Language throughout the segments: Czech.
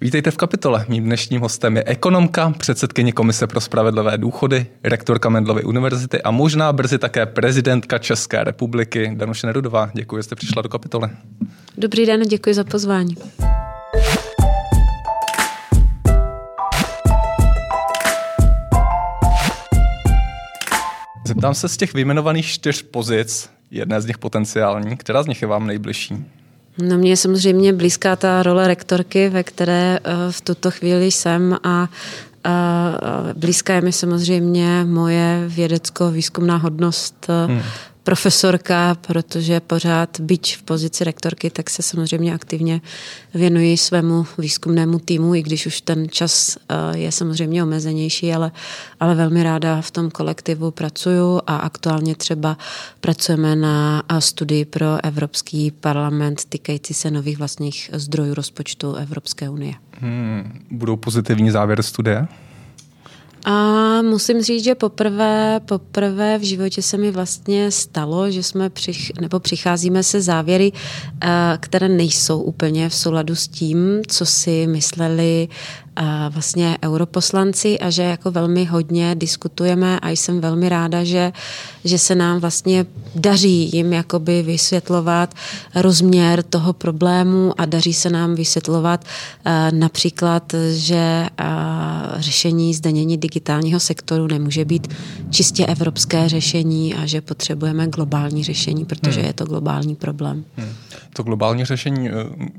Vítejte v Kapitole. Mým dnešním hostem je ekonomka, předsedkyně Komise pro spravedlivé důchody, rektorka Mendlovy univerzity a možná brzy také prezidentka České republiky Danuše Nerudová. Děkuji, že jste přišla do Kapitole. Dobrý den, děkuji za pozvání. Zeptám se z těch vyjmenovaných 4 pozic, jedné z nich potenciální, která z nich je vám nejbližší? No, mně je samozřejmě blízká ta role rektorky, ve které v tuto chvíli jsem a blízká je mi samozřejmě moje vědecko-výzkumná hodnost profesorka, protože pořád byť v pozici rektorky, tak se samozřejmě aktivně věnuji svému výzkumnému týmu, i když už ten čas je samozřejmě omezenější, ale velmi ráda v tom kolektivu pracuju a aktuálně třeba pracujeme na studii pro Evropský parlament týkající se nových vlastních zdrojů rozpočtu Evropské unie. Budou pozitivní závěry studie? A musím říct, že poprvé v životě se mi vlastně stalo, že jsme přicházíme se závěry, které nejsou úplně v souladu s tím, co si mysleli vlastně europoslanci a že jako velmi hodně diskutujeme a jsem velmi ráda, že se nám vlastně daří jim jakoby vysvětlovat rozměr toho problému a daří se nám vysvětlovat například, že řešení zdanění digitálního sektoru nemůže být čistě evropské řešení a že potřebujeme globální řešení, protože je to globální problém. To globální řešení,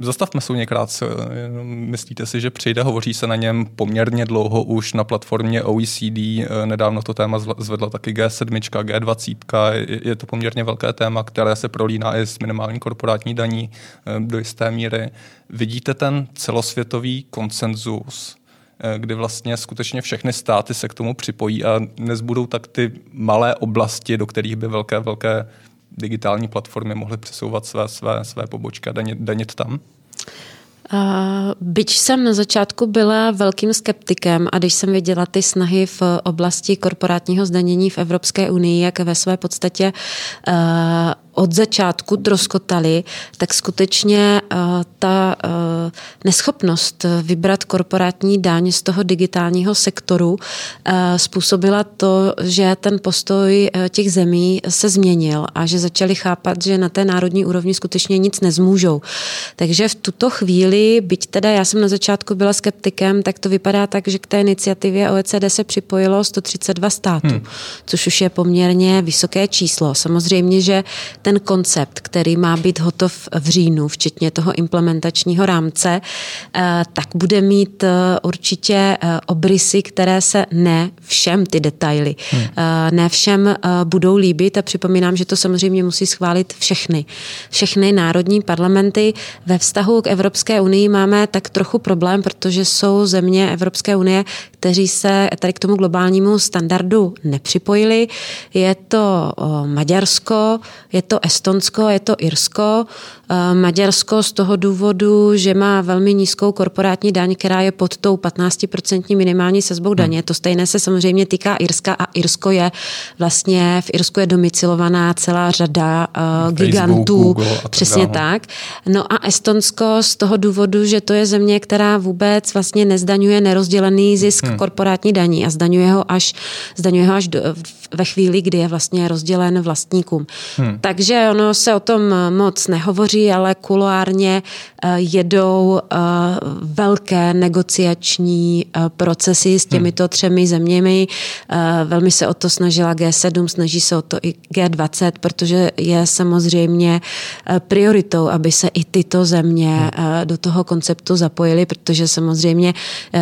zastavme se někrat, myslíte si, že přijde, hovoří se na něm poměrně dlouho už na platformě OECD, nedávno to téma zvedla taky G7, G20, je to poměrně velké téma, které se prolíná i s minimální korporátní daní do jisté míry. Vidíte ten celosvětový konsenzus, kdy vlastně skutečně všechny státy se k tomu připojí a nezbudou tak ty malé oblasti, do kterých by velké digitální platformy mohly přesouvat své pobočky a danit tam? Byť jsem na začátku byla velkým skeptikem a když jsem viděla ty snahy v oblasti korporátního zdanění v Evropské unii, jak ve své podstatě od začátku troskotali, tak skutečně ta neschopnost vybrat korporátní daň z toho digitálního sektoru způsobila to, že ten postoj těch zemí se změnil a že začali chápat, že na té národní úrovni skutečně nic nezmůžou. Takže v tuto chvíli, byť teda já jsem na začátku byla skeptikem, tak to vypadá tak, že k té iniciativě OECD se připojilo 132 států, což už je poměrně vysoké číslo. Samozřejmě, že ten koncept, který má být hotov v říjnu, včetně toho implementačního rámce, tak bude mít určitě obrysy, které se ne všem ty detaily, ne všem budou líbit a připomínám, že to samozřejmě musí schválit všechny národní parlamenty. Ve vztahu k Evropské unii máme tak trochu problém, protože jsou země Evropské unie, kteří se tady k tomu globálnímu standardu nepřipojili. Je to Maďarsko, je to Estonsko, je to Irsko. Maďarsko z toho důvodu, že má velmi nízkou korporátní daň, která je pod tou 15% minimální sazbou daně. To stejné se samozřejmě týká Irska a Irsko je vlastně, v Irsku je domicilovaná celá řada gigantů. Google a přesně tak. No a Estonsko z toho důvodu, že to je země, která vůbec vlastně nezdaňuje nerozdělený zisk korporátní daní a zdaňuje ho až ve chvíli, kdy je vlastně rozdělen vlastníkům. Takže ono se o tom moc nehovoří, ale kuloárně jedou velké negociační procesy s těmito 3 zeměmi. Velmi se o to snažila G7, snaží se o to i G20, protože je samozřejmě prioritou, aby se i tyto země do toho konceptu zapojily, protože samozřejmě,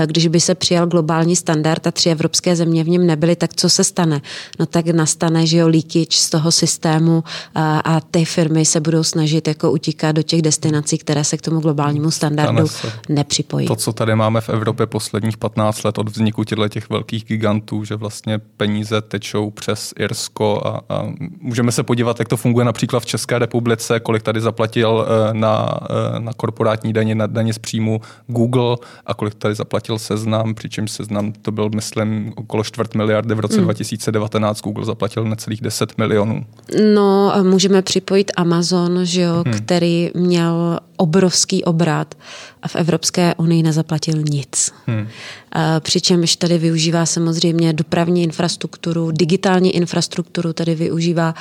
když by se přijal globální standard a 3 evropské země v něm nebyly, tak co se stane? No tak nastane, že jo, leakage z toho systému a ty firmy se budou snažit jako utíkat do těch destinací, které se k tomu globálnímu standardu nepřipojí. To, co tady máme v Evropě posledních 15 let od vzniku těch velkých gigantů, že vlastně peníze tečou přes Irsko a můžeme se podívat, jak to funguje například v České republice, kolik tady zaplatil na korporátní daně, na daně z příjmu Google a kolik tady zaplatil Seznam, přičemž Seznam to byl, myslím, okolo 4 miliardy v roce 2019, Google zaplatil necelých 10 milionů. No, můžeme připojit Amazon, že jo, který měl obrovský obrat a v Evropské unii nezaplatil nic. Přičemž tady využívá samozřejmě dopravní infrastrukturu, digitální infrastrukturu tady využívá.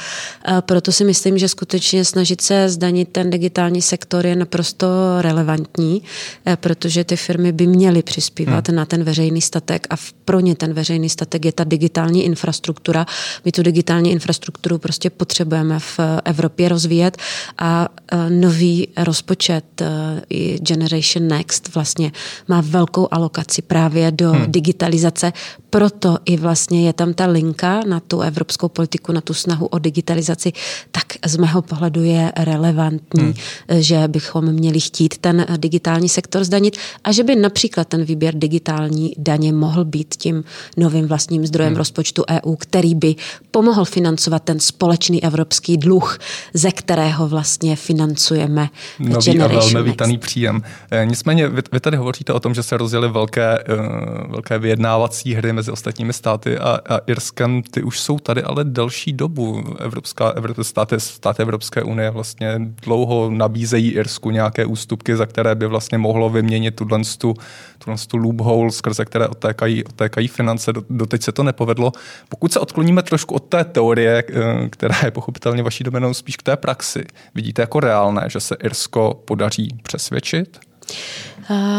Proto si myslím, že skutečně snažit se zdanit ten digitální sektor je naprosto relevantní, protože ty firmy by měly přispívat na ten veřejný statek a pro ně ten veřejný statek je ta digitální infrastruktura. My tu digitální infrastrukturu prostě potřebujeme v Evropě rozvíjet a nový rozpočet Generation Next vlastně má velkou alokaci právě do digitalizace, proto i vlastně je tam ta linka na tu evropskou politiku, na tu snahu o digitalizaci, tak z mého pohledu je relevantní, že bychom měli chtít ten digitální sektor zdanit a že by například ten výběr digitální daně mohl být tím novým vlastním zdrojem rozpočtu EU, který by pomohl financovat ten společný evropský dluh, ze kterého vlastně financujeme nový a velmi vítaný příjem. Nicméně vy tady hovoříte o tom, že se rozjeli velké vyjednávací hry mezi ostatními státy a Irskem. Ty už jsou tady ale další dobu. Státy Evropské unie vlastně dlouho nabízejí Irsku nějaké ústupky, za které by vlastně mohlo vyměnit tuto loophole, skrze které odtékají finance. Doteď se to nepovedlo. Pokud se odkloníme trošku od té teorie, která je pochopitelně vaší doménou, spíš k té praxi, vidíte jako reálné, že se Irsko podaří přesvědčit?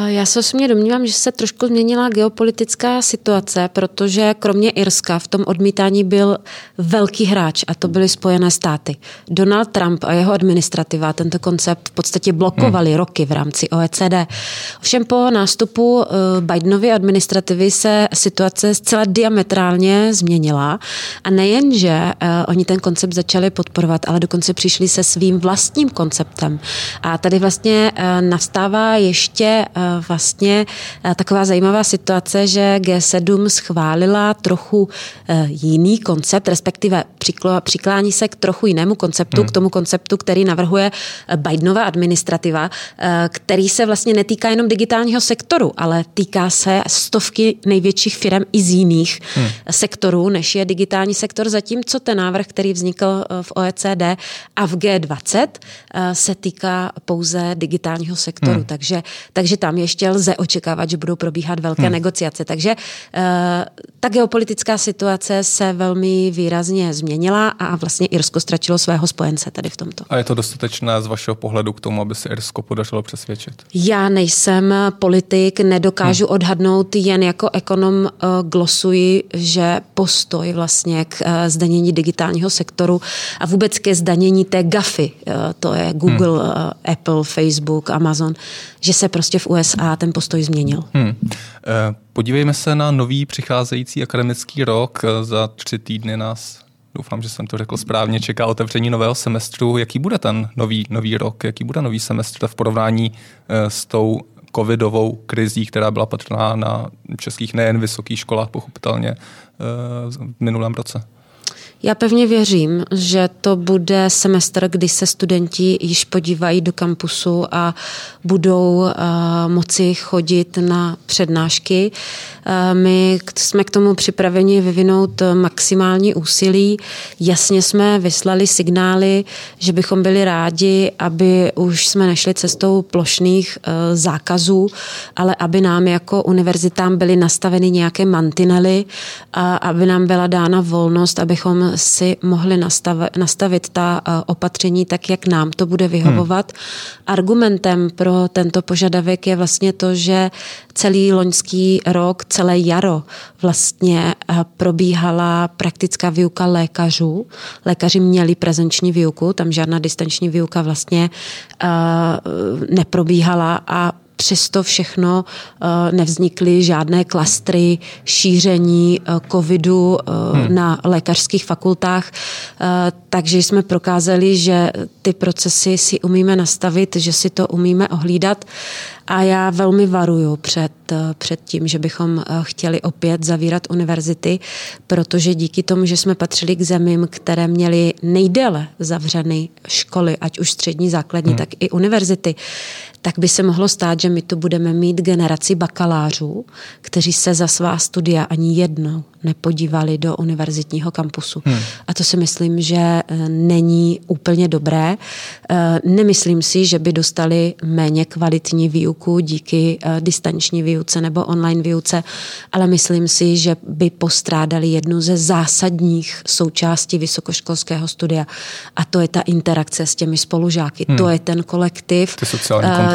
Já se osobně domnívám, že se trošku změnila geopolitická situace, protože kromě Irska v tom odmítání byl velký hráč a to byly Spojené státy. Donald Trump a jeho administrativa tento koncept v podstatě blokovali roky v rámci OECD. Ovšem po nástupu Bidenovy administrativy se situace zcela diametrálně změnila a nejenže oni ten koncept začali podporovat, ale dokonce přišli se svým vlastním konceptem. A tady vlastně nastává ještě vlastně taková zajímavá situace, že G7 schválila trochu jiný koncept, respektive přiklání se k trochu jinému konceptu, k tomu konceptu, který navrhuje Bidenova administrativa, který se vlastně netýká jenom digitálního sektoru, ale týká se stovky největších firm i z jiných sektorů, než je digitální sektor, zatímco ten návrh, který vznikl v OECD a v G20, se týká pouze digitálního sektoru. Takže tam ještě lze očekávat, že budou probíhat velké negociace. Takže ta geopolitická situace se velmi výrazně změnila a vlastně Irsko ztratilo svého spojence tady v tomto. A je to dostatečné z vašeho pohledu k tomu, aby se Irsko podařilo přesvědčit? Já nejsem politik, nedokážu odhadnout, jen jako ekonom glosuji, že postoj vlastně k zdanění digitálního sektoru a vůbec ke zdanění té GAFI, to je Google, Apple, Facebook, Amazon, že se prostě v USA ten postoj změnil. Podívejme se na nový přicházející akademický rok. Za 3 týdny nás, doufám, že jsem to řekl správně, čeká otevření nového semestru. Jaký bude ten nový rok? Jaký bude nový semestr v porovnání s tou covidovou krizí, která byla patrná na českých nejen vysokých školách, pochopitelně v minulém roce? Já pevně věřím, že to bude semestr, kdy se studenti již podívají do kampusu a budou moci chodit na přednášky. My jsme k tomu připraveni vyvinout maximální úsilí. Jasně jsme vyslali signály, že bychom byli rádi, aby už jsme nešli cestou plošných zákazů, ale aby nám jako univerzitám byly nastaveny nějaké mantinely, aby nám byla dána volnost, abychom si mohli nastavit ta opatření tak, jak nám to bude vyhovovat. Argumentem pro tento požadavek je vlastně to, že celý loňský rok, celé jaro vlastně probíhala praktická výuka lékařů. Lékaři měli prezenční výuku, tam žádná distanční výuka vlastně neprobíhala a přesto všechno nevznikly žádné klastry šíření covidu na lékařských fakultách, takže jsme prokázali, že ty procesy si umíme nastavit, že si to umíme ohlídat a já velmi varuju před tím, že bychom chtěli opět zavírat univerzity, protože díky tomu, že jsme patřili k zemím, které měly nejdéle zavřeny školy, ať už střední, základní, tak i univerzity, tak by se mohlo stát, že my tu budeme mít generaci bakalářů, kteří se za svá studia ani jednou nepodívali do univerzitního kampusu. A to si myslím, že není úplně dobré. Nemyslím si, že by dostali méně kvalitní výuku díky distanční výuce nebo online výuce, ale myslím si, že by postrádali jednu ze zásadních součástí vysokoškolského studia, a to je ta interakce s těmi spolužáky. To je ten kolektiv,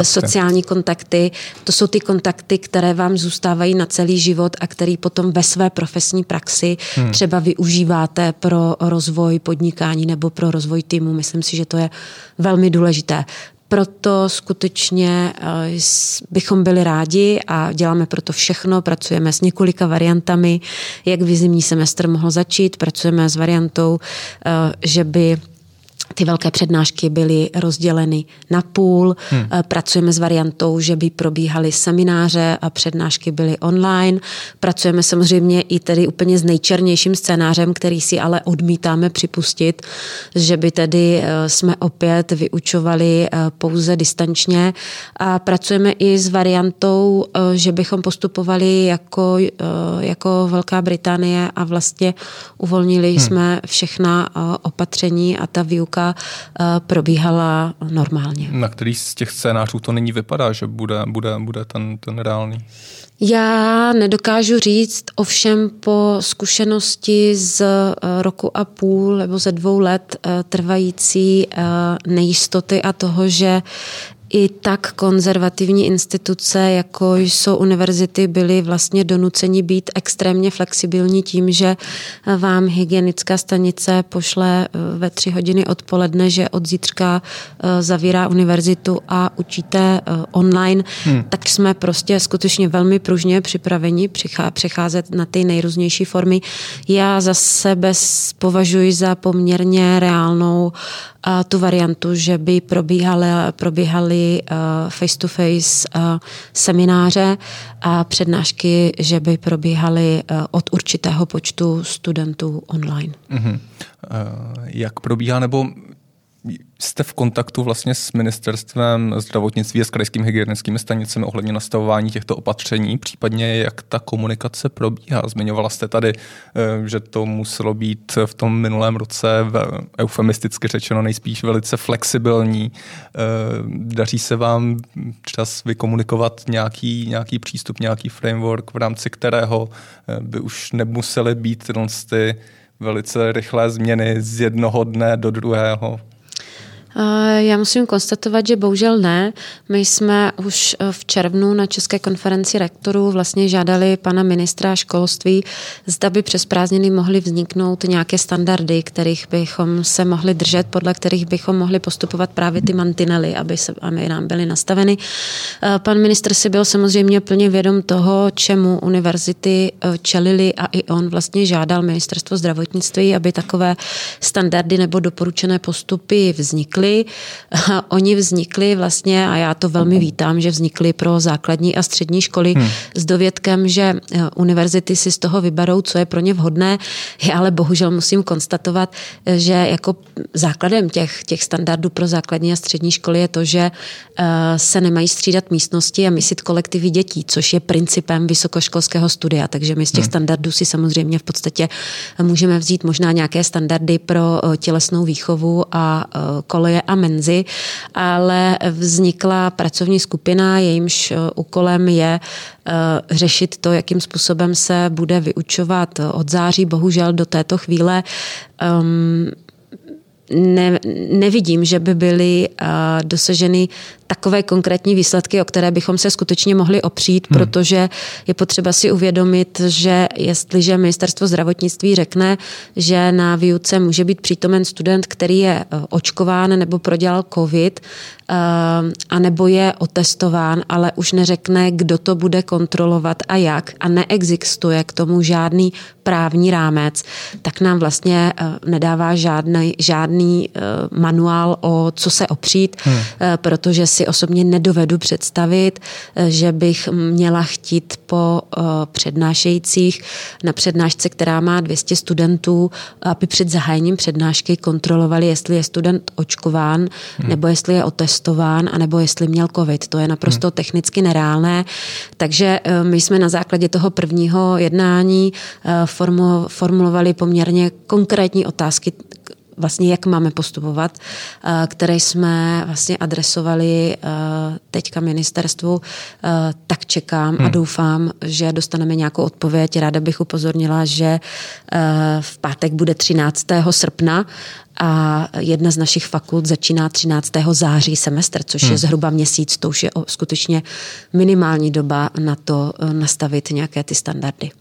sociální kontakty. To jsou ty kontakty, které vám zůstávají na celý život a který potom ve své profesní praxi třeba využíváte pro rozvoj podnikání nebo pro rozvoj týmu. Myslím si, že to je velmi důležité. Proto skutečně bychom byli rádi a děláme proto všechno, pracujeme s několika variantami, jak by zimní semestr mohl začít, pracujeme s variantou, že by ty velké přednášky byly rozděleny na půl. Pracujeme s variantou, že by probíhaly semináře a přednášky byly online. Pracujeme samozřejmě i tedy úplně s nejčernějším scénářem, který si ale odmítáme připustit, že by tedy jsme opět vyučovali pouze distančně. A pracujeme i s variantou, že bychom postupovali jako Velká Británie a vlastně uvolnili jsme všechna opatření a ta výuka probíhala normálně. Na který z těch scénářů to nyní vypadá, že bude ten reálný? Já nedokážu říct, ovšem po zkušenosti z roku a půl nebo ze 2 let trvající nejistoty a toho, že i tak konzervativní instituce, jako jsou univerzity, byly vlastně donuceni být extrémně flexibilní tím, že vám hygienická stanice pošle ve 3 hodiny odpoledne, že od zítřka zavírá univerzitu a učíte online, tak jsme prostě skutečně velmi pružně připraveni přecházet na ty nejrůznější formy. Já za sebe považuji za poměrně reálnou a tu variantu, že by probíhaly face-to-face semináře a přednášky, že by probíhaly od určitého počtu studentů online. Jak probíhá, nebo jste v kontaktu vlastně s ministerstvem zdravotnictví a s krajskými hygienickými stanicemi ohledně nastavování těchto opatření, případně jak ta komunikace probíhá? Zmiňovala jste tady, že to muselo být v tom minulém roce eufemisticky řečeno nejspíš velice flexibilní. Daří se vám čas vykomunikovat nějaký přístup, nějaký framework, v rámci kterého by už nemusely být ty velice rychlé změny z jednoho dne do druhého? Já musím konstatovat, že bohužel ne. My jsme už v červnu na České konferenci rektorů vlastně žádali pana ministra školství, zda by přes prázdniny mohly vzniknout nějaké standardy, kterých bychom se mohli držet, podle kterých bychom mohli postupovat právě ty mantinely, aby nám byly nastaveny. Pan ministr si byl samozřejmě plně vědom toho, čemu univerzity čelily, a i on vlastně žádal ministerstvo zdravotnictví, aby takové standardy nebo doporučené postupy vznikly. Oni vznikli vlastně, a já to velmi vítám, že vznikli pro základní a střední školy s dovědkem, že univerzity si z toho vyberou, co je pro ně vhodné. Já ale bohužel musím konstatovat, že jako základem těch standardů pro základní a střední školy je to, že se nemají střídat místnosti a mísit kolektivy dětí, což je principem vysokoškolského studia. Takže my z těch standardů si samozřejmě v podstatě můžeme vzít možná nějaké standardy pro tělesnou výchovu a koleje a menzy, ale vznikla pracovní skupina, jejímž úkolem je řešit to, jakým způsobem se bude vyučovat od září. Bohužel do této chvíle nevidím, že by byly dosaženy takové konkrétní výsledky, o které bychom se skutečně mohli opřít, protože je potřeba si uvědomit, že jestliže ministerstvo zdravotnictví řekne, že na výuce může být přítomen student, který je očkován nebo prodělal covid, a nebo je otestován, ale už neřekne, kdo to bude kontrolovat a jak, a neexistuje k tomu žádný právní rámec, tak nám vlastně nedává žádný manuál, o co se opřít, protože si osobně nedovedu představit, že bych měla chtít po přednášejících na přednášce, která má 200 studentů, aby před zahájením přednášky kontrolovali, jestli je student očkován, nebo jestli je otestován, anebo jestli měl covid. To je naprosto technicky nereálné. Takže my jsme na základě toho prvního jednání formulovali poměrně konkrétní otázky, vlastně jak máme postupovat, které jsme vlastně adresovali teďka ministerstvu, tak čekám a doufám, že dostaneme nějakou odpověď. Ráda bych upozornila, že v pátek bude 13. srpna a jedna z našich fakult začíná 13. září semestr, což je zhruba měsíc, to už je skutečně minimální doba na to nastavit nějaké ty standardy.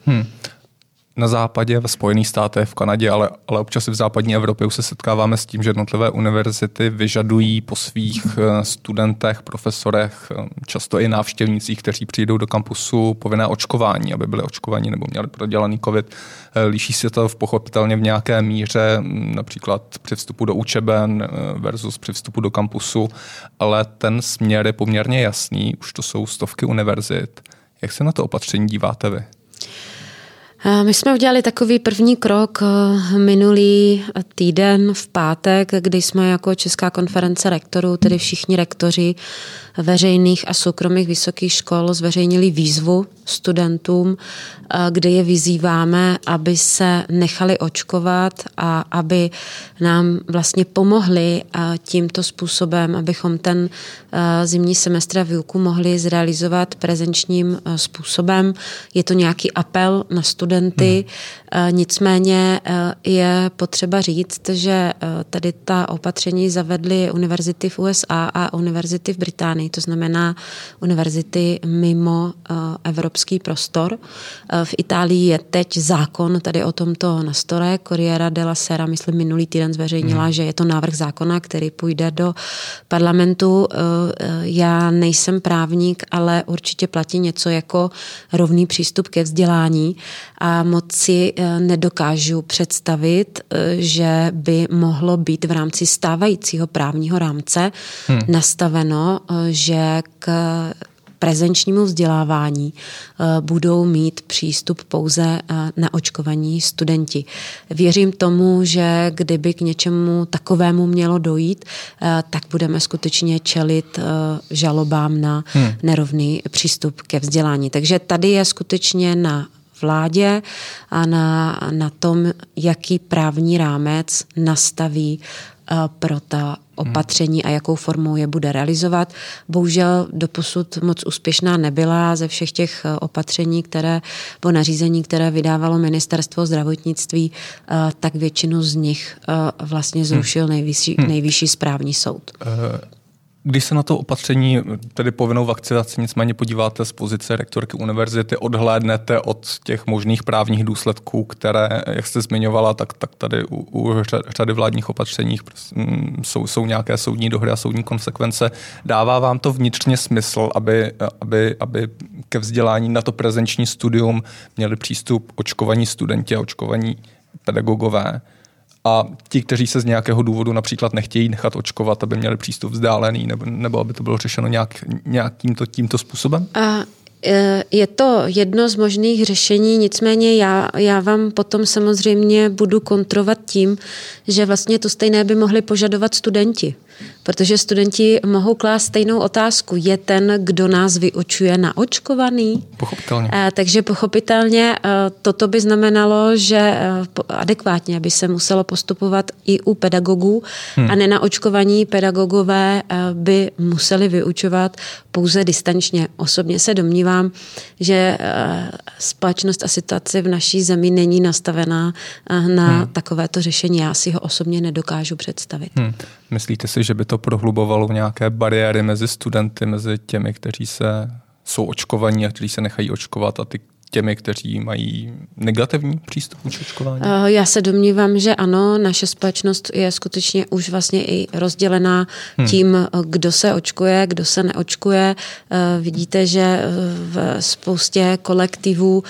Na západě, ve Spojených státech, v Kanadě, ale občas i v západní Evropě už se setkáváme s tím, že jednotlivé univerzity vyžadují po svých studentech, profesorech, často i návštěvnících, kteří přijdou do kampusu, povinné očkování, aby byli očkovaní nebo měli prodělaný covid. Liší se to pochopitelně v nějaké míře, například při vstupu do učeben versus při vstupu do kampusu, ale ten směr je poměrně jasný, už to jsou stovky univerzit. Jak se na to opatření díváte vy? My jsme udělali takový první krok minulý týden v pátek, kdy jsme jako Česká konference rektorů, tedy všichni rektoři veřejných a soukromých vysokých škol zveřejnili výzvu studentům, kde je vyzýváme, aby se nechali očkovat a aby nám vlastně pomohli tímto způsobem, abychom ten zimní semestr a výuku mohli zrealizovat prezenčním způsobem. Je to nějaký apel na studenty, nicméně je potřeba říct, že tady ta opatření zavedly univerzity v USA a univerzity v Británii, to znamená univerzity mimo evropský prostor. V Itálii je teď zákon tady o tomto na stole, Corriere della Sera, myslím, minulý týden zveřejnila, že je to návrh zákona, který půjde do parlamentu. Já nejsem právník, ale určitě platí něco jako rovný přístup ke vzdělání a moc si nedokážu představit, že by mohlo být v rámci stávajícího právního rámce nastaveno, že k prezenčnímu vzdělávání budou mít přístup pouze na očkovaní studenti. Věřím tomu, že kdyby k něčemu takovému mělo dojít, tak budeme skutečně čelit žalobám na nerovný přístup ke vzdělání. Takže tady je skutečně na vládě a na tom, jaký právní rámec nastaví pro ta opatření a jakou formou je bude realizovat. Bohužel doposud moc úspěšná nebyla ze všech těch opatření, nebo nařízení, které vydávalo ministerstvo zdravotnictví, tak většinu z nich vlastně zrušil nejvyšší správní soud. Když se na to opatření, tedy povinnou vakcinaci, nicméně podíváte z pozice rektorky univerzity, odhlédnete od těch možných právních důsledků, které, jak jste zmiňovala, tak tady u řady vládních opatřeních jsou nějaké soudní dohody a soudní konsekvence. Dává vám to vnitřně smysl, aby ke vzdělání na to prezenční studium měli přístup očkovaní studenti a očkovaní pedagogové? A ti, kteří se z nějakého důvodu například nechtějí nechat očkovat, aby měli přístup vzdálený, nebo aby to bylo řešeno tímto způsobem? Je to jedno z možných řešení, nicméně já vám potom samozřejmě budu kontrovat tím, že vlastně to stejné by mohli požadovat studenti. Protože studenti mohou klást stejnou otázku. Je ten, kdo nás vyučuje, naočkovaný? Pochopitelně. Takže pochopitelně toto by znamenalo, že adekvátně by se muselo postupovat i u pedagogů a nenaočkovaní pedagogové by museli vyučovat pouze distančně. Osobně se domnívám, že společnost a situace v naší zemi není nastavená na takovéto řešení. Já si ho osobně nedokážu představit. Myslíte si, že by to prohlubovalo nějaké bariéry mezi studenty, mezi těmi, kteří jsou očkovaní a kteří se nechají očkovat a těmi, kteří mají negativní přístup k očkování? Já se domnívám, že ano, naše společnost je skutečně už vlastně i rozdělená tím, kdo se očkuje, kdo se neočkuje. Vidíte, že v spoustě kolektivů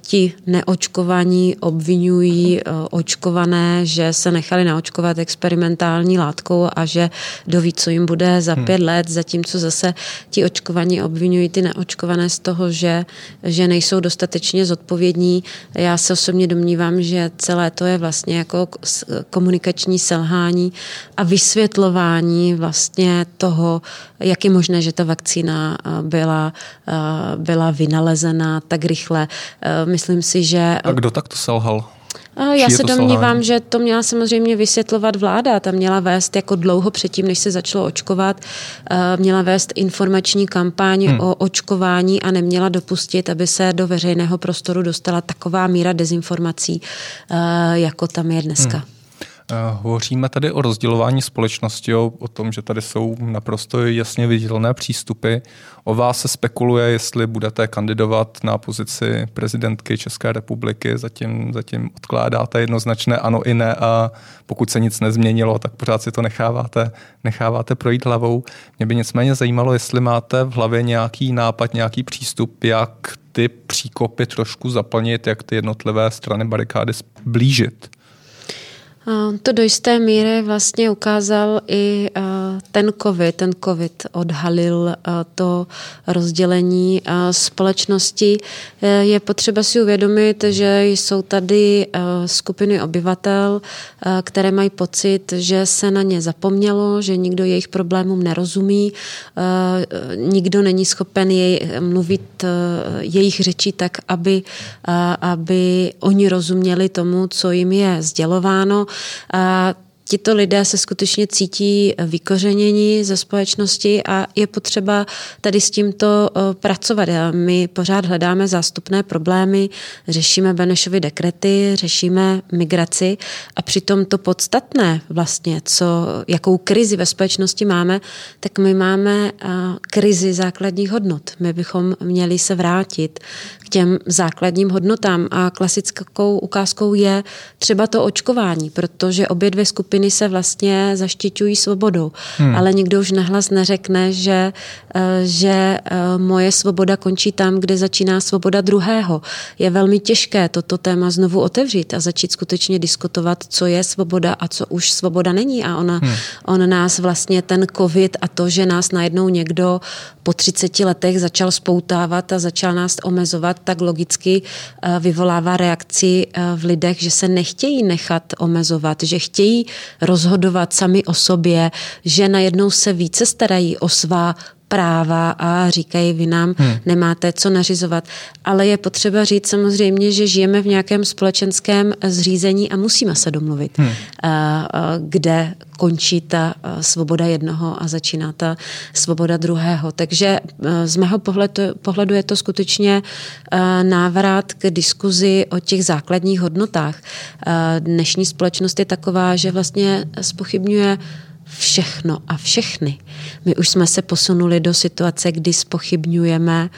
ti neočkovaní obvinují očkované, že se nechali naočkovat experimentální látkou a že doví, co jim bude za 5 let, zatímco zase ti očkovaní obvinují ty neočkované z toho, že nejsou dostatečně zodpovědní. Já se osobně domnívám, že celé to je vlastně jako komunikační selhání a vysvětlování vlastně toho, jak je možné, že ta vakcína byla vynalezena tak rychle. Myslím si, že... A kdo takto selhal? Já se domnívám, že to měla samozřejmě vysvětlovat vláda. Ta měla vést jako dlouho předtím, než se začalo očkovat, měla vést informační kampaň o očkování a neměla dopustit, aby se do veřejného prostoru dostala taková míra dezinformací, jako tam je dneska. Hovoříme tady o rozdělování společnosti, o tom, že tady jsou naprosto jasně viditelné přístupy. O vás se spekuluje, jestli budete kandidovat na pozici prezidentky České republiky, zatím odkládáte jednoznačné ano i ne a pokud se nic nezměnilo, tak pořád si to necháváte projít hlavou. Mě by nicméně zajímalo, jestli máte v hlavě nějaký nápad, nějaký přístup, jak ty příkopy trošku zaplnit, jak ty jednotlivé strany barikády zblížit. To do jisté míry vlastně ukázal i ten COVID. Ten COVID odhalil to rozdělení společnosti. Je potřeba si uvědomit, že jsou tady skupiny obyvatel, které mají pocit, že se na ně zapomnělo, že nikdo jejich problémům nerozumí, nikdo není schopen mluvit jejich řečí tak, aby oni rozuměli tomu, co jim je sdělováno. A tito lidé se skutečně cítí vykořeněni ze společnosti a je potřeba tady s tímto pracovat. A my pořád hledáme zástupné problémy, řešíme Benešovy dekrety, řešíme migraci a přitom to podstatné vlastně, jakou krizi ve společnosti máme, tak my máme krizi základních hodnot. My bychom měli se vrátit k těm základním hodnotám a klasickou ukázkou je třeba to očkování, protože obě dvě skupiny se vlastně zaštiťují svobodou. Ale nikdo už nahlas neřekne, že moje svoboda končí tam, kde začíná svoboda druhého. Je velmi těžké toto téma znovu otevřít a začít skutečně diskutovat, co je svoboda a co už svoboda není. A on nás vlastně ten COVID a to, že nás najednou někdo po 30 letech začal spoutávat a začal nás omezovat, tak logicky vyvolává reakci v lidech, že se nechtějí nechat omezovat, že chtějí rozhodovat sami o sobě, že najednou se více starají o svá práva a říkají, vy nám nemáte co nařizovat. Ale je potřeba říct samozřejmě, že žijeme v nějakém společenském zřízení a musíme se domluvit, kde končí ta svoboda jednoho a začíná ta svoboda druhého. Takže z mého pohledu je to skutečně návrat k diskuzi o těch základních hodnotách. Dnešní společnost je taková, že vlastně zpochybňuje všechno a všechny. My už jsme se posunuli do situace, kdy zpochybňujeme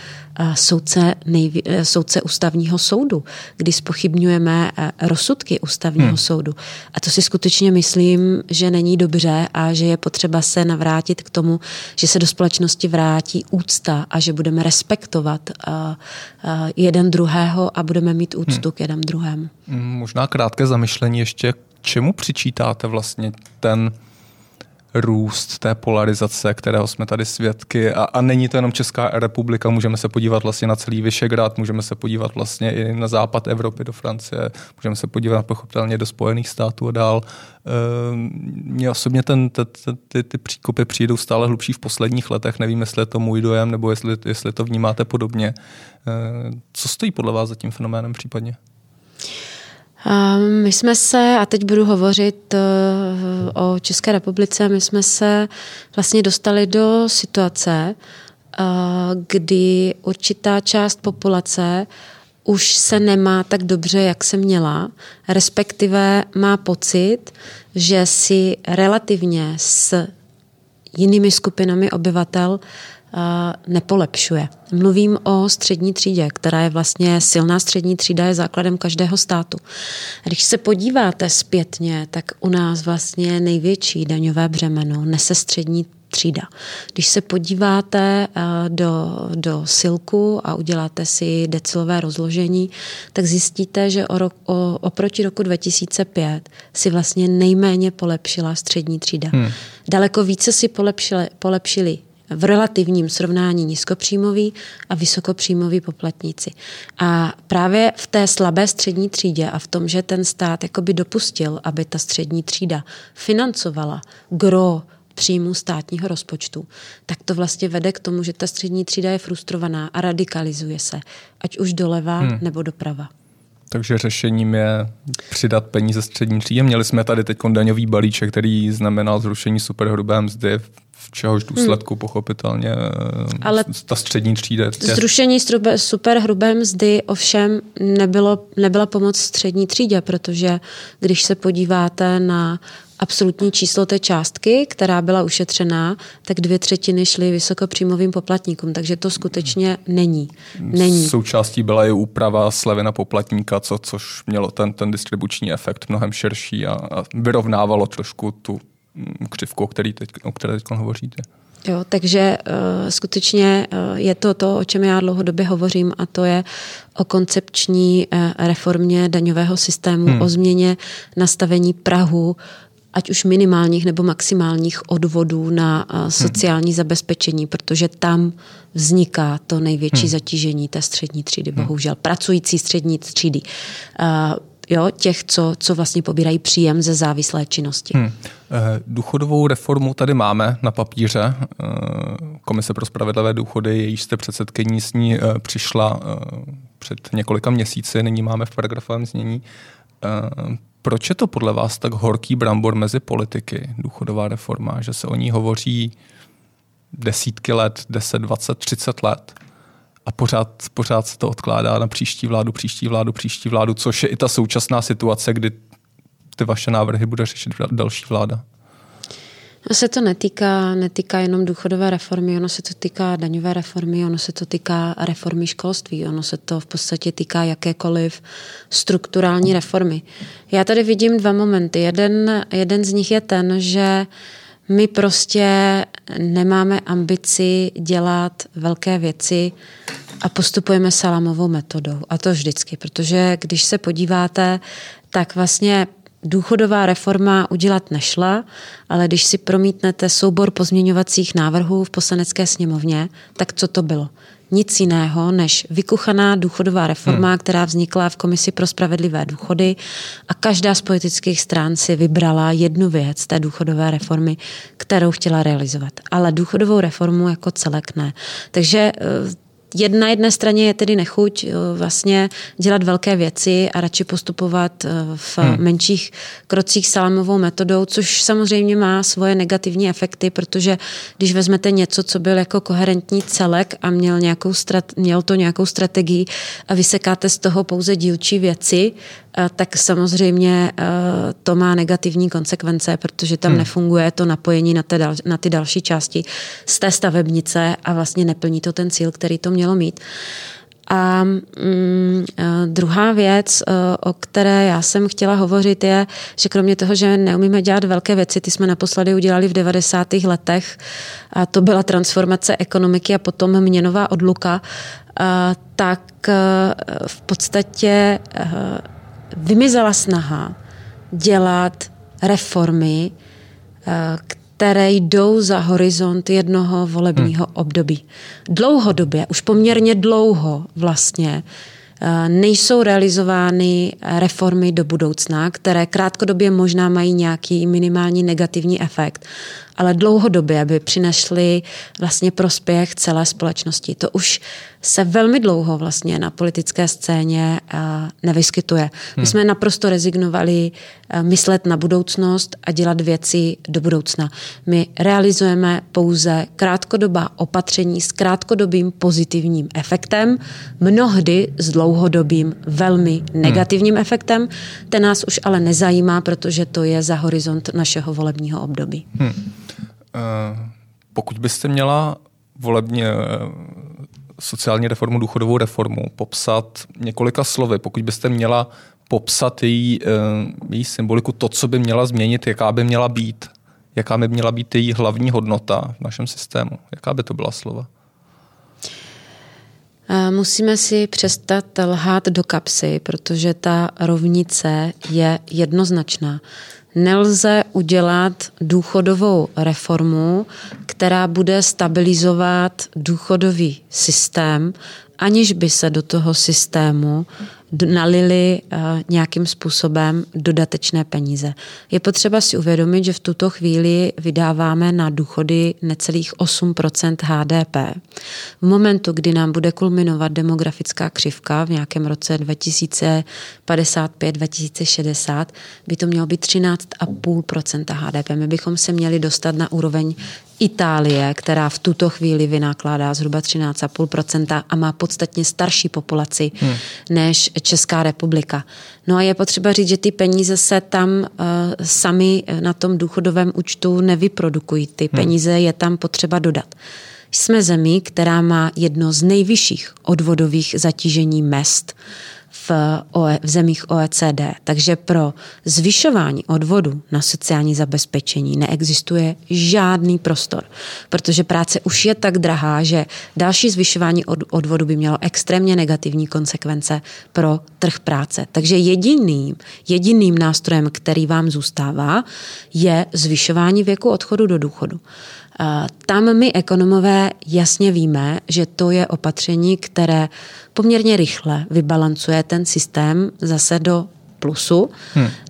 soudce ústavního soudu, kdy zpochybňujeme rozsudky ústavního soudu. A to si skutečně myslím, že není dobře a že je potřeba se navrátit k tomu, že se do společnosti vrátí úcta a že budeme respektovat jeden druhého a budeme mít úctu k jeden druhému. Možná krátké zamyšlení ještě, čemu přičítáte vlastně ten růst té polarizace, kterého jsme tady svědky a není to jenom Česká republika, můžeme se podívat vlastně na celý Vyšegrád, můžeme se podívat vlastně i na západ Evropy, do Francie, můžeme se podívat pochopitelně do Spojených států a dál. Mně osobně ty příkopy přijdou stále hlubší v posledních letech, nevím, jestli je to můj dojem, nebo jestli to vnímáte podobně. Co stojí podle vás za tím fenoménem případně? My jsme se, a teď budu hovořit o České republice, my jsme se vlastně dostali do situace, kdy určitá část populace už se nemá tak dobře, jak se měla, respektive má pocit, že si relativně s jinými skupinami obyvatel nepolepšuje. Mluvím o střední třídě, která je vlastně silná střední třída, je základem každého státu. A když se podíváte zpětně, tak u nás vlastně největší daňové břemeno nese střední třída. Když se podíváte do silku a uděláte si decilové rozložení, tak zjistíte, že oproti roku 2005 si vlastně nejméně polepšila střední třída. Daleko více si polepšili v relativním srovnání nízkopříjmoví a vysokopříjmoví poplatníci. A právě v té slabé střední třídě a v tom, že ten stát jakoby dopustil, aby ta střední třída financovala gro příjmu státního rozpočtu, tak to vlastně vede k tomu, že ta střední třída je frustrovaná a radikalizuje se, ať už doleva nebo doprava. Takže řešením je přidat peníze střední třídě. Měli jsme tady teď daňový balíček, který znamenal zrušení superhrubé mzdy, v čehož důsledku pochopitelně ale ta střední třída. Zrušení superhrubé mzdy ovšem nebyla pomoc střední třídě, protože když se podíváte na absolutní číslo té částky, která byla ušetřená, tak 2/3 šly vysokopříjmovým poplatníkům, takže to skutečně není. Součástí byla i úprava slevy na poplatníka, což mělo ten distribuční efekt mnohem širší a vyrovnávalo trošku tu křivku, o které teď hovoříte. Jo, takže skutečně je to, o čem já dlouhodobě hovořím, a to je o koncepční reformě daňového systému, o změně nastavení prahu, ať už minimálních nebo maximálních odvodů na sociální zabezpečení, protože tam vzniká to největší zatížení té střední třídy, bohužel. Pracující střední třídy, těch, co vlastně pobírají příjem ze závislé činnosti. Důchodovou reformu tady máme na papíře. Komise pro spravedlivé důchody, jejíž jste předsedkyní, s ní přišla před několika měsíci, nyní máme v paragrafovém znění. Proč je to podle vás tak horký brambor mezi politiky, důchodová reforma, že se o ní hovoří desítky let, 10, 20, 30 let a pořád se to odkládá na příští vládu, což je i ta současná situace, kdy ty vaše návrhy bude řešit další vláda? No, se to netýká jenom důchodové reformy, ono se to týká daňové reformy, ono se to týká reformy školství, ono se to v podstatě týká jakékoliv strukturální reformy. Já tady vidím dva momenty. Jeden z nich je ten, že my prostě nemáme ambici dělat velké věci a postupujeme salamovou metodou. A to vždycky, protože když se podíváte, tak vlastně důchodová reforma udělat nešla, ale když si promítnete soubor pozměňovacích návrhů v Poslanecké sněmovně, tak co to bylo? Nic jiného než vykuchaná důchodová reforma, která vznikla v Komisi pro spravedlivé důchody, a každá z politických stran si vybrala jednu věc té důchodové reformy, kterou chtěla realizovat. Ale důchodovou reformu jako celek ne. Takže na jedné straně je tedy nechuť vlastně dělat velké věci a radši postupovat v menších krocích salámovou metodou, což samozřejmě má svoje negativní efekty, protože když vezmete něco, co byl jako koherentní celek a měl to nějakou strategii a vysekáte z toho pouze dílčí věci, tak samozřejmě to má negativní konsekvence, protože tam nefunguje to napojení na ty další části z té stavebnice a vlastně neplní to ten cíl, který to mělo mít. A druhá věc, o které já jsem chtěla hovořit, je, že kromě toho, že neumíme dělat velké věci, ty jsme naposledy udělali v 90. letech, a to byla transformace ekonomiky a potom měnová odluka, tak v podstatě vymizela snaha dělat reformy, které jdou za horizont jednoho volebního období. Dlouhodobě, už poměrně dlouho vlastně, nejsou realizovány reformy do budoucna, které krátkodobě možná mají nějaký minimální negativní efekt, ale dlouhodobě by přinesly vlastně prospěch celé společnosti. To už se velmi dlouho vlastně na politické scéně nevyskytuje. My jsme naprosto rezignovali myslet na budoucnost a dělat věci do budoucna. My realizujeme pouze krátkodobá opatření s krátkodobým pozitivním efektem, mnohdy s dlouhodobým velmi negativním efektem. Ten nás už ale nezajímá, protože to je za horizont našeho volebního období. Pokud byste měla volebně sociální reformu, důchodovou reformu popsat několika slovy, pokud byste měla popsat její symboliku, to, co by měla změnit, jaká by měla být její hlavní hodnota v našem systému, jaká by to byla slova? Musíme si přestat lhát do kapsy, protože ta rovnice je jednoznačná. Nelze udělat důchodovou reformu, která bude stabilizovat důchodový systém, aniž by se do toho systému nalili nějakým způsobem dodatečné peníze. Je potřeba si uvědomit, že v tuto chvíli vydáváme na důchody necelých 8% HDP. V momentu, kdy nám bude kulminovat demografická křivka v nějakém roce 2055, 2060, by to mělo být 13,5% HDP. My bychom se měli dostat na úroveň Itálie, která v tuto chvíli vynakládá zhruba 13,5% a má podstatně starší populaci než Česká republika. No a je potřeba říct, že ty peníze se tam sami na tom důchodovém účtu nevyprodukují. Ty peníze je tam potřeba dodat. Jsme zemí, která má jedno z nejvyšších odvodových zatížení mezd v zemích OECD. Takže pro zvyšování odvodu na sociální zabezpečení neexistuje žádný prostor, protože práce už je tak drahá, že další zvyšování odvodu by mělo extrémně negativní konsekvence pro trh práce. Takže jediným nástrojem, který vám zůstává, je zvyšování věku odchodu do důchodu. Tam my ekonomové jasně víme, že to je opatření, které poměrně rychle vybalancuje ten systém zase do plusu.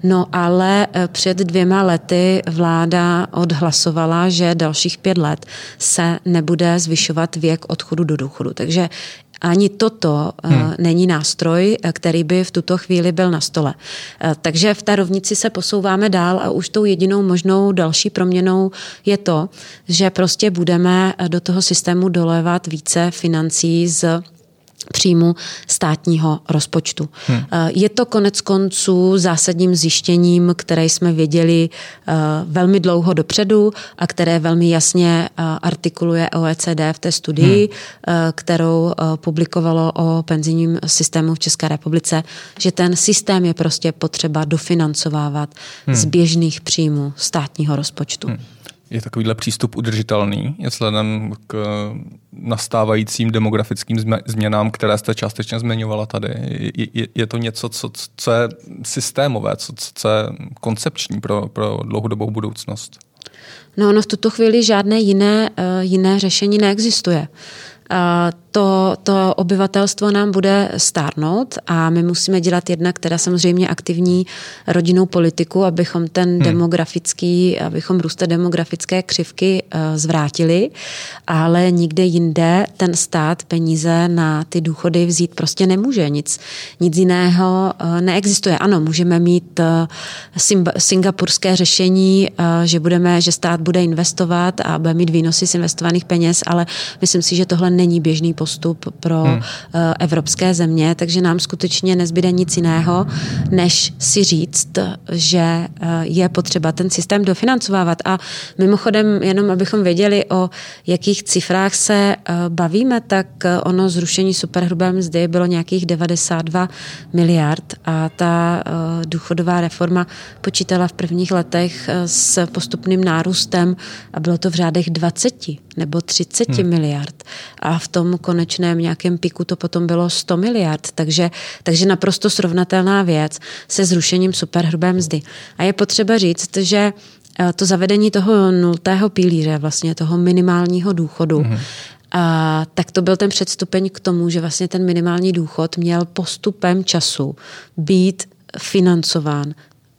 No ale před 2 lety vláda odhlasovala, že dalších 5 let se nebude zvyšovat věk odchodu do důchodu. Takže ani toto není nástroj, který by v tuto chvíli byl na stole. Takže v té rovnici se posouváme dál a už tou jedinou možnou další proměnou je to, že prostě budeme do toho systému dolévat více financí z příjmu státního rozpočtu. Je to konec konců zásadním zjištěním, které jsme věděli velmi dlouho dopředu a které velmi jasně artikuluje OECD v té studii, kterou publikovalo o penzijním systému v České republice, že ten systém je prostě potřeba dofinancovávat z běžných příjmů státního rozpočtu. Je takovýhle přístup udržitelný vzhledem k nastávajícím demografickým změnám, které jste částečně zmiňovala tady? Je to něco, co je systémové, co je koncepční pro dlouhodobou budoucnost? No v tuto chvíli žádné jiné řešení neexistuje. To obyvatelstvo nám bude stárnout a my musíme dělat jednak teda samozřejmě aktivní rodinnou politiku, abychom abychom růst demografické křivky zvrátili, ale nikde jinde ten stát peníze na ty důchody vzít prostě nemůže. Nic jiného neexistuje. Ano, můžeme mít singapurské řešení, že stát bude investovat a bude mít výnosy z investovaných peněz, ale myslím si, že tohle není běžný postup pro evropské země, takže nám skutečně nezbyde nic jiného, než si říct, že je potřeba ten systém dofinancovávat. A mimochodem, jenom abychom věděli, o jakých cifrách se bavíme, tak ono zrušení superhrubé mzdy bylo nějakých 92 miliard a ta důchodová reforma počítala v prvních letech s postupným nárůstem a bylo to v řádech 20 nebo 30 miliard. A v tom konečném nějakém piku to potom bylo 100 miliard. Takže naprosto srovnatelná věc se zrušením superhrubé mzdy. A je potřeba říct, že to zavedení toho 0. pilíře, vlastně toho minimálního důchodu, a tak to byl ten předstupeň k tomu, že vlastně ten minimální důchod měl postupem času být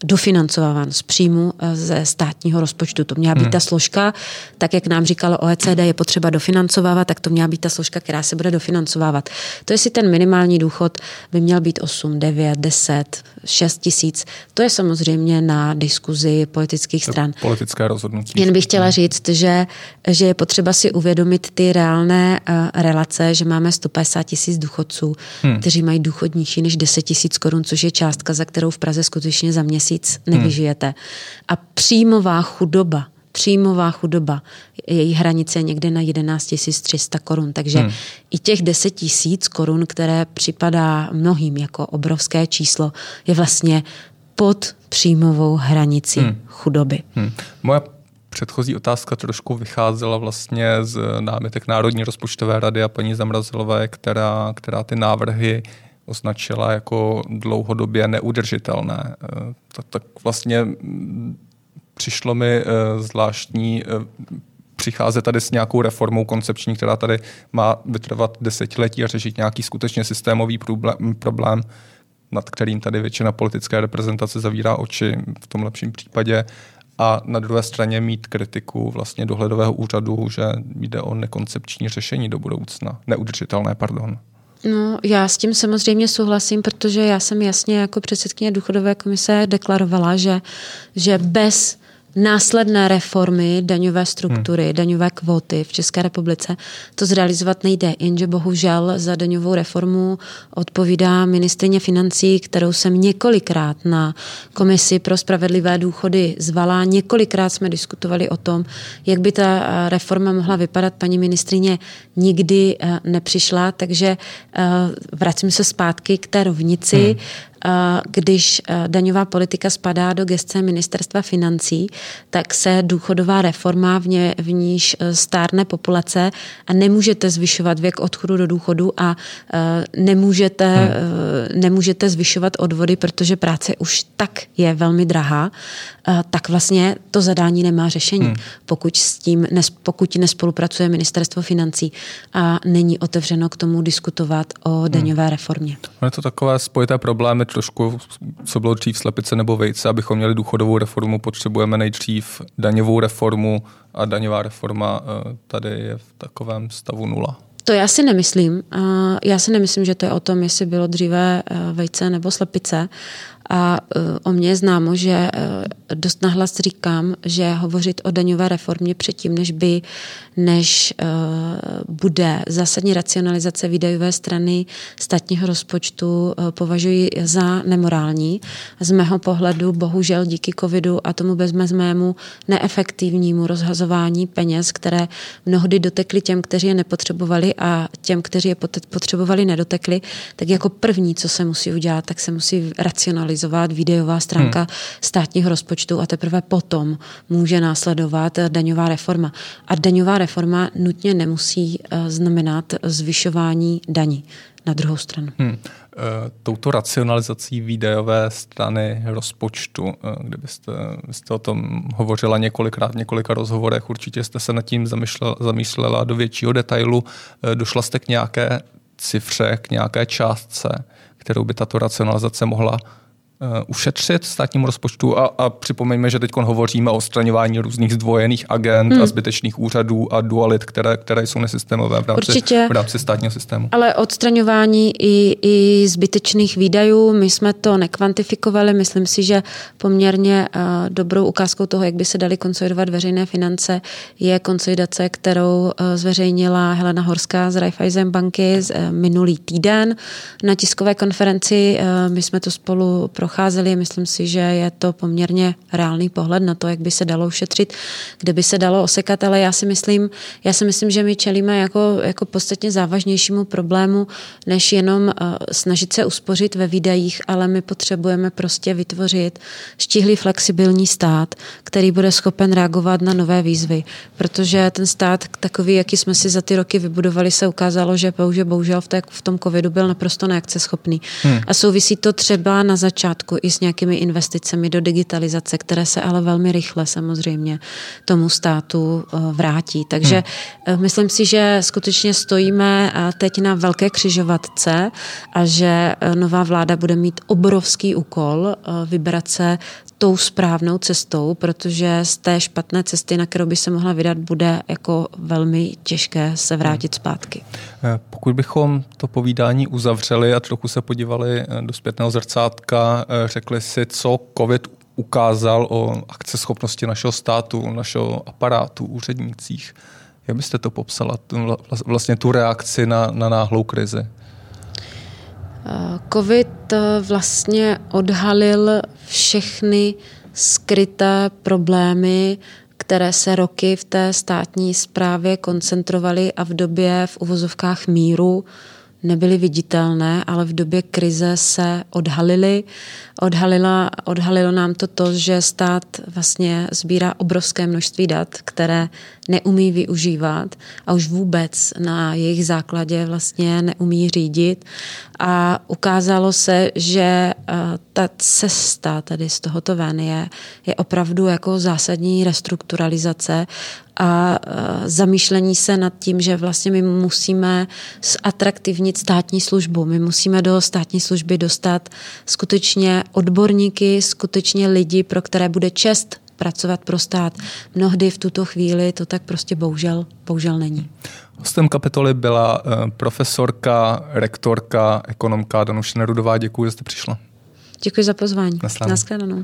dofinancováván z příjmu ze státního rozpočtu. To měla být ta složka, tak jak nám říkalo OECD, je potřeba dofinancovávat, tak to měla být ta složka, která se bude dofinancovávat. To jestli ten minimální důchod by měl být 8, 9, 10, 6 tisíc, to je samozřejmě na diskuzi politických stran. Politická rozhodnutí. Jen bych chtěla říct, že je potřeba si uvědomit ty reálné relace, že máme 150 tisíc důchodců, kteří mají důchod nižší než 10 tisíc korun, což je částka, za kterou v Praze skutečně za měsíc nevyžijete. A příjmová chudoba, její hranice je někde na 11 300 korun, takže i těch 10 tisíc korun, které připadá mnohým jako obrovské číslo, je vlastně pod příjmovou hranicí chudoby. Moje předchozí otázka trošku vycházela vlastně z námitek Národní rozpočtové rady a paní Zamrazilové, která ty návrhy označila jako dlouhodobě neudržitelné. Tak vlastně přišlo mi zvláštní přicházet tady s nějakou reformou koncepční, která tady má vytrvat desetiletí a řešit nějaký skutečně systémový problém, nad kterým tady většina politické reprezentace zavírá oči v tom lepším případě, a na druhé straně mít kritiku vlastně dohledového úřadu, že jde o nekoncepční řešení do budoucna. Neudržitelné, pardon. No, já s tím samozřejmě souhlasím, protože já jsem jasně jako předsedkyně důchodové komise deklarovala, že bez následné reformy daňové struktury, daňové kvóty v České republice to zrealizovat nejde, jenže bohužel za daňovou reformu odpovídá ministryně financí, kterou jsem několikrát na Komisi pro spravedlivé důchody zvala. Několikrát jsme diskutovali o tom, jak by ta reforma mohla vypadat. Paní ministryně nikdy nepřišla, takže vracím se zpátky k té rovnici. Když daňová politika spadá do gesce ministerstva financí, tak se důchodová reforma, v níž stárne populace a nemůžete zvyšovat věk odchodu do důchodu a nemůžete zvyšovat odvody, protože práce už tak je velmi drahá, tak vlastně to zadání nemá řešení, pokud nespolupracuje ministerstvo financí a není otevřeno k tomu diskutovat o daňové reformě. Je to takové spojité problémy, trošku, co bylo dřív slepice nebo vejce. Abychom měli důchodovou reformu, potřebujeme nejdřív daňovou reformu a daňová reforma tady je v takovém stavu nula. To já si nemyslím. Já si nemyslím, že to je o tom, jestli bylo dříve vejce nebo slepice. A o mně je známo, že dost nahlas říkám, že hovořit o daňové reformě předtím, než bude zásadní racionalizace výdajové strany státního rozpočtu, považuji za nemorální. Z mého pohledu bohužel díky covidu a tomu bezmezmému neefektivnímu rozhazování peněz, které mnohdy dotekly těm, kteří je nepotřebovali, a těm, kteří je potřebovali, nedotekly, tak jako první, co se musí udělat, tak se musí racionalizovat výdajová stránka státního rozpočtu a teprve potom může následovat daňová reforma. A daňová reforma nutně nemusí znamenat zvyšování daní na druhou stranu. Touto racionalizací výdajové strany rozpočtu, kdybyste o tom hovořila několikrát v několika rozhovorech, určitě jste se nad tím zamýšlela do většího detailu, došla jste k nějaké cifře, k nějaké částce, kterou by tato racionalizace mohla ušetřit státnímu rozpočtu, a připomeňme, že teď hovoříme o odstraňování různých zdvojených agent a zbytečných úřadů a dualit, které jsou nesystémové v rámci státního systému. Ale odstraňování i zbytečných výdajů, my jsme to nekvantifikovali, myslím si, že poměrně dobrou ukázkou toho, jak by se daly konsolidovat veřejné finance, je konsolidace, kterou zveřejnila Helena Horská z Raiffeisen Banky minulý týden na tiskové konferenci. My jsme to spolu procházeli. Myslím si, že je to poměrně reálný pohled na to, jak by se dalo ušetřit, kde by se dalo osekat, ale já si myslím, že my čelíme jako podstatně závažnějšímu problému, než jenom snažit se uspořit ve výdajích, ale my potřebujeme prostě vytvořit štíhlý flexibilní stát, který bude schopen reagovat na nové výzvy, protože ten stát takový, jaký jsme si za ty roky vybudovali, se ukázalo, že bohužel v tom covidu byl naprosto neakceschopný. A souvisí to třeba na začátku i s nějakými investicemi do digitalizace, které se ale velmi rychle samozřejmě tomu státu vrátí. Takže myslím si, že skutečně stojíme teď na velké křižovatce a že nová vláda bude mít obrovský úkol vybrat se tou správnou cestou, protože z té špatné cesty, na kterou by se mohla vydat, bude jako velmi těžké se vrátit zpátky. Pokud bychom to povídání uzavřeli a trochu se podívali do zpětného zrcátka, řekli si, co COVID ukázal o akceschopnosti našeho státu, našeho aparátu, úřednících. Jak byste to popsala, vlastně tu reakci na náhlou krizi? COVID vlastně odhalil všechny skryté problémy, které se roky v té státní správě koncentrovaly a v době v uvozovkách míru nebyly viditelné, ale v době krize se odhalily. Odhalilo nám to, že stát vlastně sbírá obrovské množství dat, které neumí využívat a už vůbec na jejich základě vlastně neumí řídit. A ukázalo se, že ta cesta tady z tohoto ven je opravdu jako zásadní restrukturalizace a zamýšlení se nad tím, že vlastně my musíme zatraktivnit státní službu. My musíme do státní služby dostat skutečně odborníky, skutečně lidi, pro které bude čest pracovat pro stát. Mnohdy v tuto chvíli to tak prostě bohužel není. Hostem kapitoly byla profesorka, rektorka, ekonomka Danuše Nerudová. Děkuji, že jste přišla. Děkuji za pozvání. Naschledanou.